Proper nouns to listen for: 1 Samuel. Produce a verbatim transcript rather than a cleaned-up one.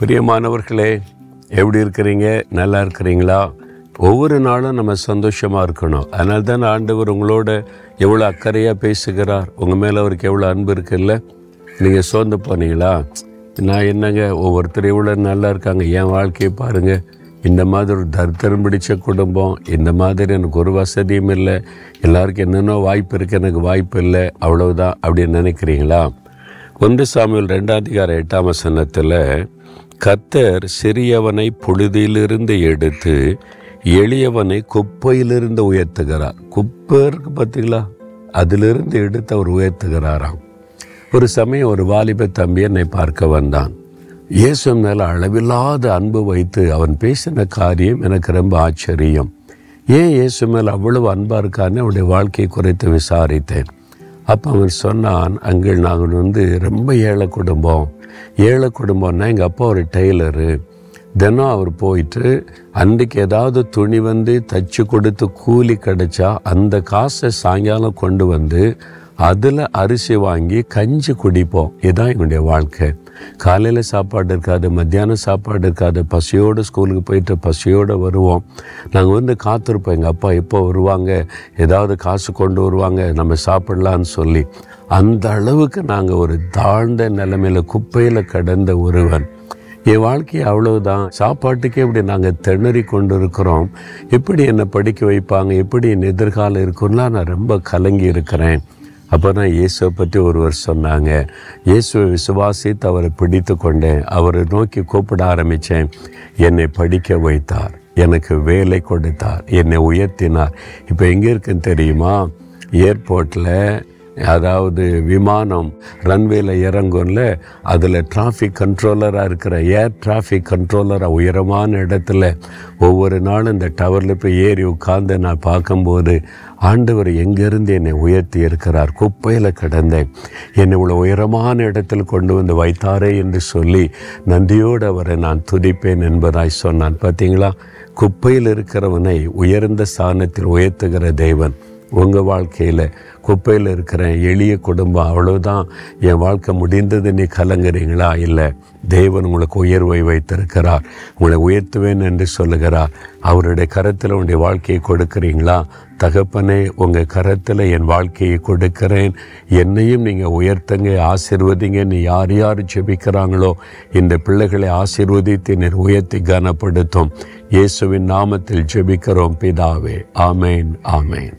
பிரியமானவர்களே, எப்படி இருக்கிறீங்க? நல்லா இருக்கிறீங்களா? ஒவ்வொரு நாளும் நம்ம சந்தோஷமாக இருக்கணும். அதனால தான் ஆண்டவர் உங்களோட எவ்வளோ அக்கறையாக பேசுகிறார். உங்கள் மேலே அவருக்கு எவ்வளோ அன்பு இருக்குல்ல. நீங்கள் சோர்ந்து போனீங்களா? நான் என்னங்க, ஒவ்வொருத்தர் எவ்வளோ நல்லா இருக்காங்க, என் வாழ்க்கையை பாருங்கள், இந்த மாதிரி ஒரு தர்த்தரம் பிடித்த குடும்பம், இந்த மாதிரி எனக்கு ஒரு வசதியும் இல்லை, எல்லாருக்கும் என்னென்னோ வாய்ப்பு இருக்குது, எனக்கு வாய்ப்பு இல்லை, அவ்வளவுதான் அப்படின்னு நினைக்கிறீங்களா? ஒன்று சாமுவேல் ரெண்டாம் அதிகாரம் எட்டாம் வசனத்தில், கர்த்தர் சிறியவனை பொழுதிலிருந்து எடுத்து எளியவனை குப்பையிலிருந்து உயர்த்துகிறார். குப்பை இருக்குது பார்த்தீங்களா, அதிலிருந்து எடுத்து அவர் உயர்த்துகிறாராம். ஒரு சமயம் ஒரு வாலிப தம்பி என்னை பார்க்க வந்தான். இயேசு மேலே அளவில்லாத அன்பு வைத்து அவன் பேசின காரியம் எனக்கு ரொம்ப ஆச்சரியம். ஏன் இயேசு மேலே அவ்வளவு அன்பாக இருக்கான்னு அவனுடைய வாழ்க்கையை குறித்து விசாரித்தேன். அப்போ அவன் சொன்னான், அங்கே நாங்கள் வந்து ரொம்ப ஏழை குடும்பம். ஏழை குடும்பம்னா எங்கள் அப்பா ஒரு டெய்லரு, தினம் அவர் போயிட்டு அன்றைக்கு ஏதாவது துணி வந்து தைச்சி கொடுத்து கூலி கிடச்சா அந்த காசை சாயங்காலம் கொண்டு வந்து அதில் அரிசி வாங்கி கஞ்சி குடிப்போம். இதுதான் எங்களுடைய வாழ்க்கை. காலையில் சாப்பாடு இருக்காது, மத்தியானம் சாப்பாடு இருக்காது, பசியோடு ஸ்கூலுக்கு போயிட்டு பசியோடு வருவோம். நாங்கள் வந்து காத்திருப்போம், எங்கள் அப்பா எப்போ வருவாங்க, ஏதாவது காசு கொண்டு வருவாங்க, நம்ம சாப்பிடலான்னு சொல்லி. அந்த அளவுக்கு நாங்கள் ஒரு தாழ்ந்த நிலைமையில் குப்பையில் கடந்த ஒருவன். என் வாழ்க்கை அவ்வளவுதான். சாப்பாட்டுக்கே இப்படி நாங்கள் திணறி கொண்டு இருக்கிறோம். எப்படி என்னை படிக்க வைப்பாங்க, எப்படி என் எதிர்காலம் இருக்குன்னா நான் ரொம்ப கலங்கி இருக்கிறேன். அப்போ தான் இயேசுவை பற்றி ஒருவர் சொன்னாங்க. இயேசுவை விசுவாசித்து அவரை பிடித்து கொண்டேன், அவரை நோக்கி கூப்பிட ஆரம்பித்தேன். என்னை படிக்க வைத்தார், எனக்கு வேலை கொடுத்தார், என்னை உயர்த்தினார். இப்போ எங்கே இருக்குன்னு தெரியுமா? ஏர்போர்ட்டில், அதாவது விமானம் ரன்வேல இறங்கும்ல, அதில் டிராஃபிக் கண்ட்ரோலராக இருக்கிற ஏர் டிராஃபிக் கண்ட்ரோலராக உயரமான இடத்துல ஒவ்வொரு நாளும் இந்த டவரில் போய் ஏறி உட்கார்ந்து நான் பார்க்கும்போது, ஆண்டவர் எங்கேருந்து என்னை உயர்த்தி இருக்கிறார். குப்பையில் கிடந்தேன், என்னை இவ்வளோ உயரமான இடத்துல கொண்டு வந்து வைத்தாரே என்று சொல்லி நன்றியோடு அவரை நான் துதிப்பேன் என்பதாய் சொன்னான். பார்த்தீங்களா, குப்பையில் இருக்கிறவனை உயர்ந்த ஸ்தானத்தில் உயர்த்துகிற தேவன். உங்கள் வாழ்க்கையில் குப்பையில் இருக்கிறேன், எளிய குடும்பம், அவ்வளோதான் என் வாழ்க்கை முடிந்தது நீ கலங்குறீங்களா? இல்லை, தேவன் உங்களுக்கு உயர்வை வைத்திருக்கிறார், உங்களை உயர்த்துவேன் என்று சொல்லுகிறார். அவருடைய கரத்தில் உங்களுடைய வாழ்க்கையை கொடுக்குறீங்களா? தகப்பனே, உங்கள் கரத்தில் என் வாழ்க்கையை கொடுக்கிறேன், என்னையும் நீங்கள் உயர்த்துங்க, ஆசீர்வதிங்க. நீ யார் யார் ஜெபிக்கிறாங்களோ இந்த பிள்ளைகளை ஆசீர்வதித்து நீர் உயர்த்தி கனப்படுத்தும். இயேசுவின் நாமத்தில் ஜெபிக்கிறோம் பிதாவே, ஆமேன், ஆமேன்.